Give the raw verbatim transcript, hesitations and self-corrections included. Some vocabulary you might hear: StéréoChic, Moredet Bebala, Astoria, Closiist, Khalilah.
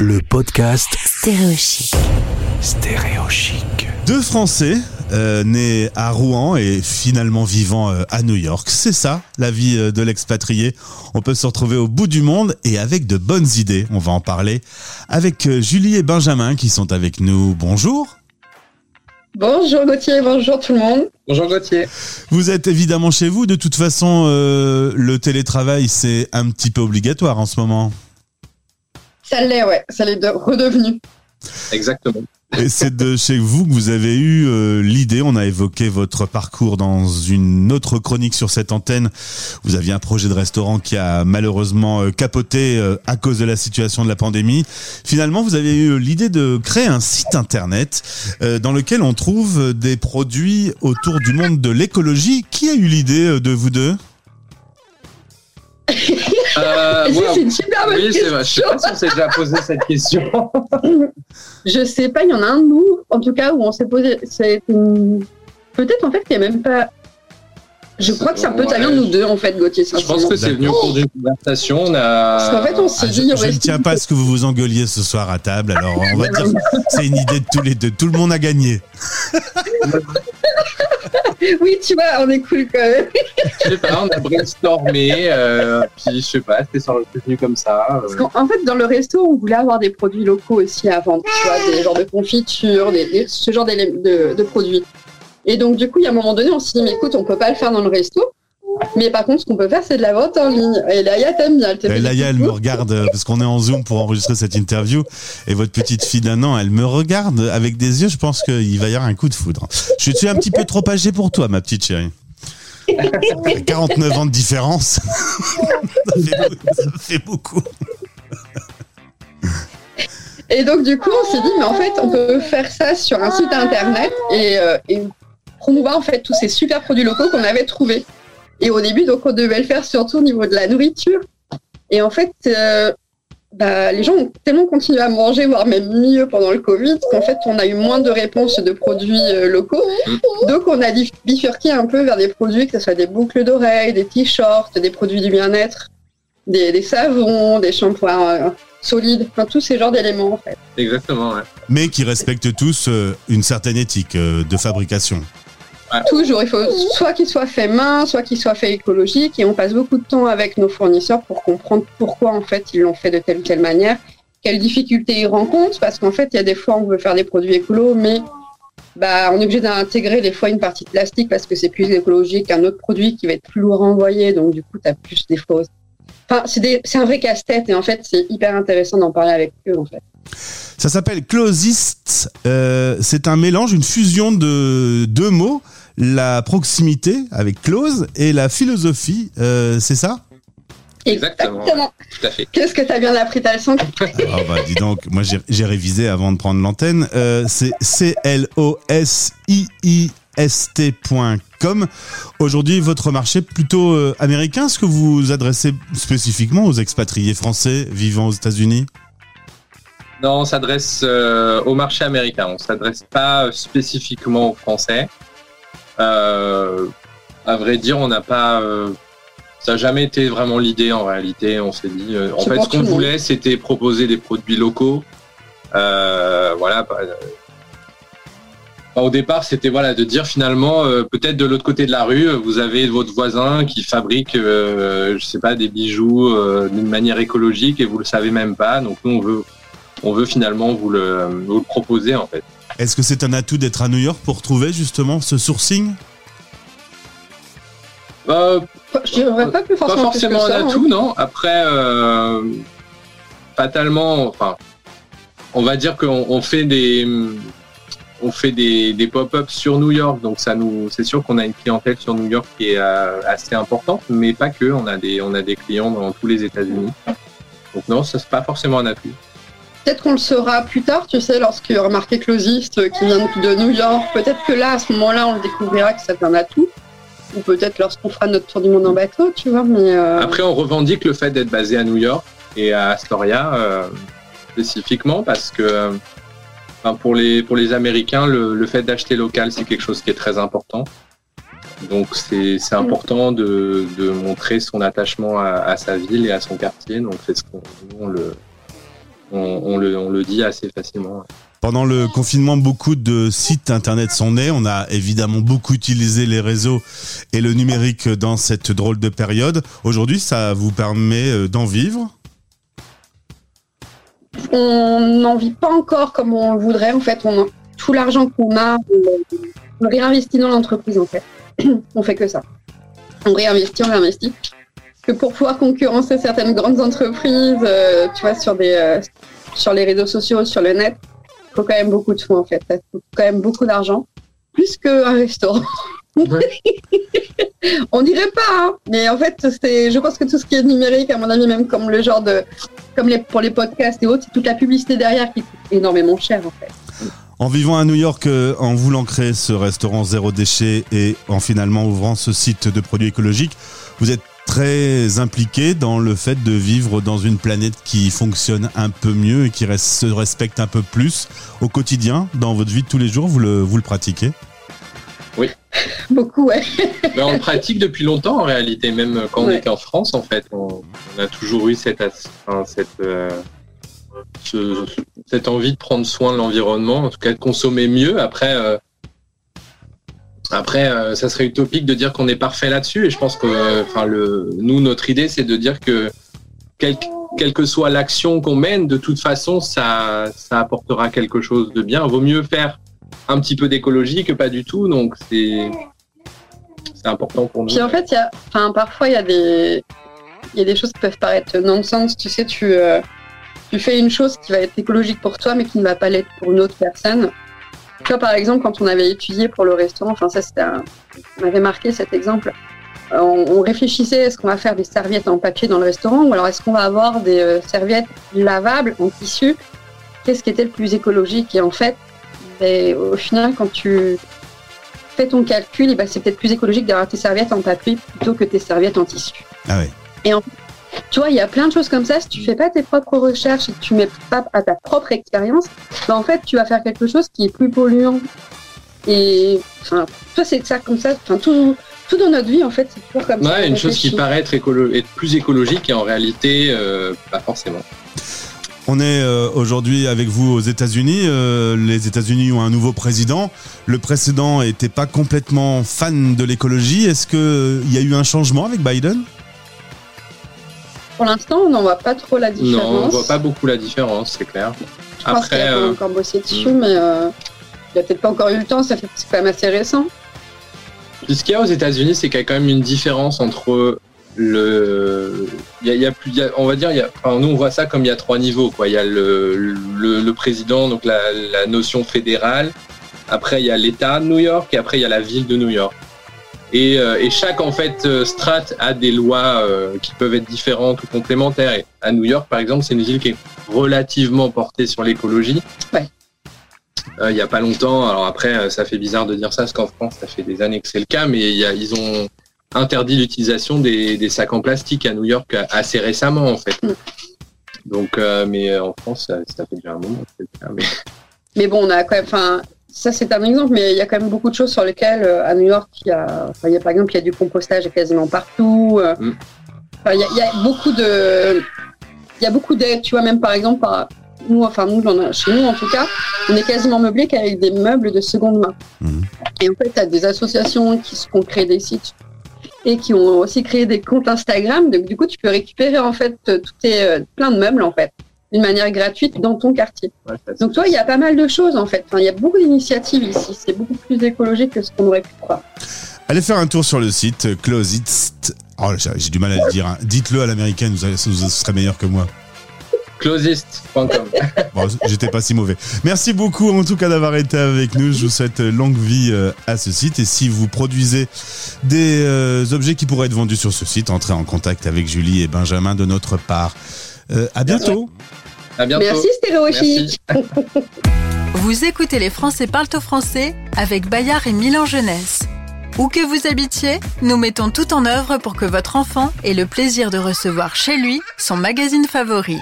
Le podcast StéréoChic. StéréoChic. Deux Français euh, nés à Rouen et finalement vivant euh, à New York. C'est ça, la vie euh, de l'expatrié. On peut se retrouver au bout du monde et avec de bonnes idées. On va en parler avec euh, Julie et Benjamin qui sont avec nous. Bonjour. Bonjour Gauthier, bonjour tout le monde. Bonjour Gauthier. Vous êtes évidemment chez vous. De toute façon, euh, le télétravail, c'est un petit peu obligatoire en ce moment. Ça l'est, ouais. Ça l'est de redevenu. Exactement. Et c'est de chez vous que vous avez eu euh, l'idée. On a évoqué votre parcours dans une autre chronique sur cette antenne. Vous aviez un projet de restaurant qui a malheureusement euh, capoté euh, à cause de la situation de la pandémie. Finalement, vous avez eu l'idée de créer un site internet euh, dans lequel on trouve des produits autour du monde de l'écologie. Qui a eu l'idée euh, de vous deux ? Euh, si, ouais, c'est une super bonne oui, question. C'est, je sais pas si on s'est déjà posé cette question. Je sais pas, il y en a un de nous, en tout cas, où on s'est posé. C'est une... Peut-être en fait qu'il n'y a même pas. Je crois que c'est un peu talent ouais. nous deux en fait, Gauthier. Je pense que c'est venu au cours d'une conversation. On a... Parce qu'en fait, on s'est ah, dit. Je, je ne tiens pas à ce que vous vous engueuliez ce soir à table. Alors, on va dire, c'est une idée de tous les deux. Tout le monde a gagné. Oui, tu vois, on est cool quand même. Je sais pas, on a brainstormé, euh, puis je sais pas, c'était sur le contenu comme ça. Euh. Parce qu'en en fait, dans le resto, on voulait avoir des produits locaux aussi à vendre, tu vois, des genres de confitures, des, des, ce genre de, de, de produits. Et donc, du coup, il y a un moment donné, on s'est dit, mais écoute, on peut pas le faire dans le resto, mais par contre, ce qu'on peut faire, c'est de la vente en ligne. Et Laïa, t'aimes bien. Elle, Laïa, elle me regarde, parce qu'on est en Zoom pour enregistrer cette interview, et votre petite fille d'un an, elle me regarde avec des yeux, je pense qu'il va y avoir un coup de foudre. Je suis un petit peu trop âgé pour toi, ma petite chérie. quarante-neuf ans de différence, ça, fait, ça fait beaucoup. Et donc, du coup, on s'est dit, mais en fait, on peut faire ça sur un site internet et, euh, et promouvoir, en fait, tous ces super produits locaux qu'on avait trouvés. Et au début, donc, on devait le faire surtout au niveau de la nourriture. Et en fait, euh, bah, les gens ont tellement continué à manger, voire même mieux pendant le Covid, qu'en fait, on a eu moins de réponses de produits euh, locaux. Donc, on a bifurqué un peu vers des produits, que ce soit des boucles d'oreilles, des t-shirts, des produits du bien-être, des, des savons, des shampoings euh, solides, enfin, tous ces genres d'éléments, en fait. Exactement, ouais. Mais qui respectent tous euh, une certaine éthique euh, de fabrication. Ouais. Toujours, il faut soit qu'il soit fait main, soit qu'il soit fait écologique, et on passe beaucoup de temps avec nos fournisseurs pour comprendre pourquoi en fait ils l'ont fait de telle ou telle manière, quelles difficultés ils rencontrent, parce qu'en fait il y a des fois on veut faire des produits écolos, mais bah on est obligé d'intégrer des fois une partie de plastique parce que c'est plus écologique qu'un autre produit qui va être plus lourd à envoyer, donc du coup t'as plus des fois. Enfin, c'est, des, c'est un vrai casse-tête et en fait c'est hyper intéressant d'en parler avec eux en fait. Ça s'appelle Closiist, euh, c'est un mélange, une fusion de deux mots, la proximité avec close et la philosophie, euh, c'est ça ? Exactement. Exactement. Tout à fait. Qu'est-ce que t'as bien appris ta leçon ? Ah bah dis donc, moi j'ai, j'ai révisé avant de prendre l'antenne, euh, c'est C L O S I I S T point com. Aujourd'hui, votre marché plutôt américain, est-ce que vous vous adressez spécifiquement aux expatriés français vivant aux États-Unis ? Non, on s'adresse euh, au marché américain. On s'adresse pas spécifiquement aux Français. Euh, à vrai dire, on n'a pas. Euh, ça n'a jamais été vraiment l'idée en réalité. On s'est dit. Euh, en fait, ce qu'on voulait, c'était proposer des produits locaux. Euh, voilà. Bah, euh, bah, au départ, c'était voilà de dire finalement, euh, peut-être de l'autre côté de la rue, vous avez votre voisin qui fabrique, euh, je sais pas, des bijoux euh, d'une manière écologique et vous le savez même pas. Donc nous, on veut. On veut finalement vous le, vous le proposer en fait. Est-ce que c'est un atout d'être à New York pour trouver justement ce sourcing ? euh, Je dirais pas plus forcément. Pas forcément un ça, atout, hein. Non. Après, euh, fatalement, enfin, on va dire qu'on on fait des, on fait des, des pop-up sur New York, donc ça nous, c'est sûr qu'on a une clientèle sur New York qui est assez importante, mais pas que. On a des, on a des clients dans tous les États-Unis. Donc non, ça c'est pas forcément un atout. Peut-être qu'on le saura plus tard, tu sais, lorsque remarqué Closiist qui vient de New York, peut-être que là, à ce moment-là, on le découvrira que ça vient à tout. Ou peut-être lorsqu'on fera notre tour du monde en bateau, tu vois. Mais euh... Après, on revendique le fait d'être basé à New York et à Astoria euh, spécifiquement parce que enfin, pour, les, pour les Américains, le, le fait d'acheter local, c'est quelque chose qui est très important. Donc, c'est, c'est important de, de montrer son attachement à, à sa ville et à son quartier. Donc, c'est ce qu'on on le... on, on, le, on le dit assez facilement. Ouais. Pendant le confinement, beaucoup de sites internet sont nés. On a évidemment beaucoup utilisé les réseaux et le numérique dans cette drôle de période. Aujourd'hui, ça vous permet d'en vivre ? On n'en vit pas encore comme on le voudrait. En fait, on a tout l'argent qu'on a, on le réinvestit dans l'entreprise. En fait, on fait que ça. On réinvestit, on réinvestit. Que pour pouvoir concurrencer certaines grandes entreprises, euh, tu vois, sur des, euh, sur les réseaux sociaux, sur le net. Faut quand même beaucoup de fonds en fait, ça coûte quand même beaucoup d'argent, plus qu'un restaurant. Ouais. On dirait pas, hein, mais en fait, c'est, je pense que tout ce qui est numérique, à mon avis, même comme le genre de, comme les, pour les podcasts et autres, c'est toute la publicité derrière qui coûte énormément cher en fait. En vivant à New York, en voulant créer ce restaurant zéro déchet et en finalement ouvrant ce site de produits écologiques, vous êtes très impliqué dans le fait de vivre dans une planète qui fonctionne un peu mieux et qui reste, se respecte un peu plus au quotidien, dans votre vie de tous les jours, vous le, vous le pratiquez ? Oui. Beaucoup, ouais. Ben, on le pratique depuis longtemps en réalité, même quand ouais. on était en France en fait. On, on a toujours eu cette, enfin, cette, euh, ce, cette envie de prendre soin de l'environnement, en tout cas de consommer mieux. Après... Euh, Après, euh, ça serait utopique de dire qu'on est parfait là-dessus. Et je pense que euh, le, nous, notre idée, c'est de dire que quel, quelle que soit l'action qu'on mène, de toute façon, ça, ça apportera quelque chose de bien. Vaut mieux faire un petit peu d'écologie que pas du tout. Donc, c'est, c'est important pour nous. Puis en fait, y a, parfois, il y, y a des choses qui peuvent paraître nonsense. Tu sais, tu, euh, tu fais une chose qui va être écologique pour toi, mais qui ne va pas l'être pour une autre personne. Tu vois, par exemple, quand on avait étudié pour le restaurant, enfin ça, c'était un... on avait marqué cet exemple. Euh, on, on réfléchissait, est-ce qu'on va faire des serviettes en papier dans le restaurant ou alors est-ce qu'on va avoir des euh, serviettes lavables en tissu ? Qu'est-ce qui était le plus écologique ? Et en fait, ben, au final, quand tu fais ton calcul, ben, c'est peut-être plus écologique d'avoir tes serviettes en papier plutôt que tes serviettes en tissu. Ah oui. Et en fait, tu vois, il y a plein de choses comme ça. Si tu fais pas tes propres recherches et que tu mets pas à ta propre expérience, ben en fait, tu vas faire quelque chose qui est plus polluant. Et enfin, toi, c'est ça comme ça. Enfin, tout, tout dans notre vie, en fait, c'est toujours comme ouais, ça. Une chose qui paraît être, écolo- être plus écologique et en réalité, euh, pas forcément. On est aujourd'hui avec vous aux États-Unis. Les États-Unis ont un nouveau président. Le précédent n'était pas complètement fan de l'écologie. Est-ce qu'il y a eu un changement avec Biden ? Pour l'instant, on n'en voit pas trop la différence. Non, on ne voit pas beaucoup la différence, c'est clair. Je Après, pense qu'il a euh... encore bossé dessus, mmh. mais euh, il n'a peut-être pas encore eu le temps, ça fait, c'est quand même assez récent. Ce qu'il y a aux États-Unis, c'est qu'il y a quand même une différence entre le. Il y a, il y a plus, il y a, on va dire, il y a, enfin, nous on voit ça comme il y a trois niveaux, quoi. Il y a le, le, le président, donc la, la notion fédérale. Après, il y a l'État de New York et après, il y a la ville de New York. Et, et chaque en fait strate a des lois euh, qui peuvent être différentes ou complémentaires. Et à New York, par exemple, c'est une ville qui est relativement portée sur l'écologie. Ouais. Euh, il y a pas longtemps, alors après, ça fait bizarre de dire ça, parce qu'en France, ça fait des années que c'est le cas, mais il y a, ils ont interdit l'utilisation des, des sacs en plastique à New York assez récemment, en fait. Mmh. Donc, euh, mais en France, ça, ça fait déjà un moment. Mais, mais bon, on a quand même. Fin... Ça, c'est un exemple, mais il y a quand même beaucoup de choses sur lesquelles, euh, à New York, il y a, enfin, il y a, par exemple, il y a du compostage quasiment partout. Euh, mm. enfin, il, y a, il y a beaucoup de, il y a beaucoup d'aides. Tu vois, même par exemple, par, nous, enfin, nous, dans, chez nous, en tout cas, on est quasiment meublé qu'avec des meubles de seconde main. Mm. Et en fait, tu as des associations qui ont créé des sites et qui ont aussi créé des comptes Instagram. Donc, du coup, tu peux récupérer, en fait, tout tes, euh, plein de meubles, en fait. D'une manière gratuite dans ton quartier. Ouais, donc toi, il y a pas mal de choses en fait. Enfin, il y a beaucoup d'initiatives ici. C'est beaucoup plus écologique que ce qu'on aurait pu croire. Allez faire un tour sur le site Closiist. Oh, j'ai, j'ai du mal à le dire. Hein. Dites-le à l'américaine, vous, vous serez meilleur que moi. Closiist point com. Bon, j'étais pas si mauvais. Merci beaucoup en tout cas d'avoir été avec nous. Je vous souhaite longue vie à ce site. Et si vous produisez des euh, objets qui pourraient être vendus sur ce site, entrez en contact avec Julie et Benjamin de notre part. Euh, à bientôt. À bientôt. Merci StéréoChic. Vous écoutez Les Français parlent au français avec Bayard et Milan Jeunesse. Où que vous habitiez, nous mettons tout en œuvre pour que votre enfant ait le plaisir de recevoir chez lui son magazine favori.